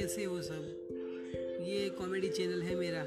कैसे हो सब। ये कॉमेडी चैनल है मेरा।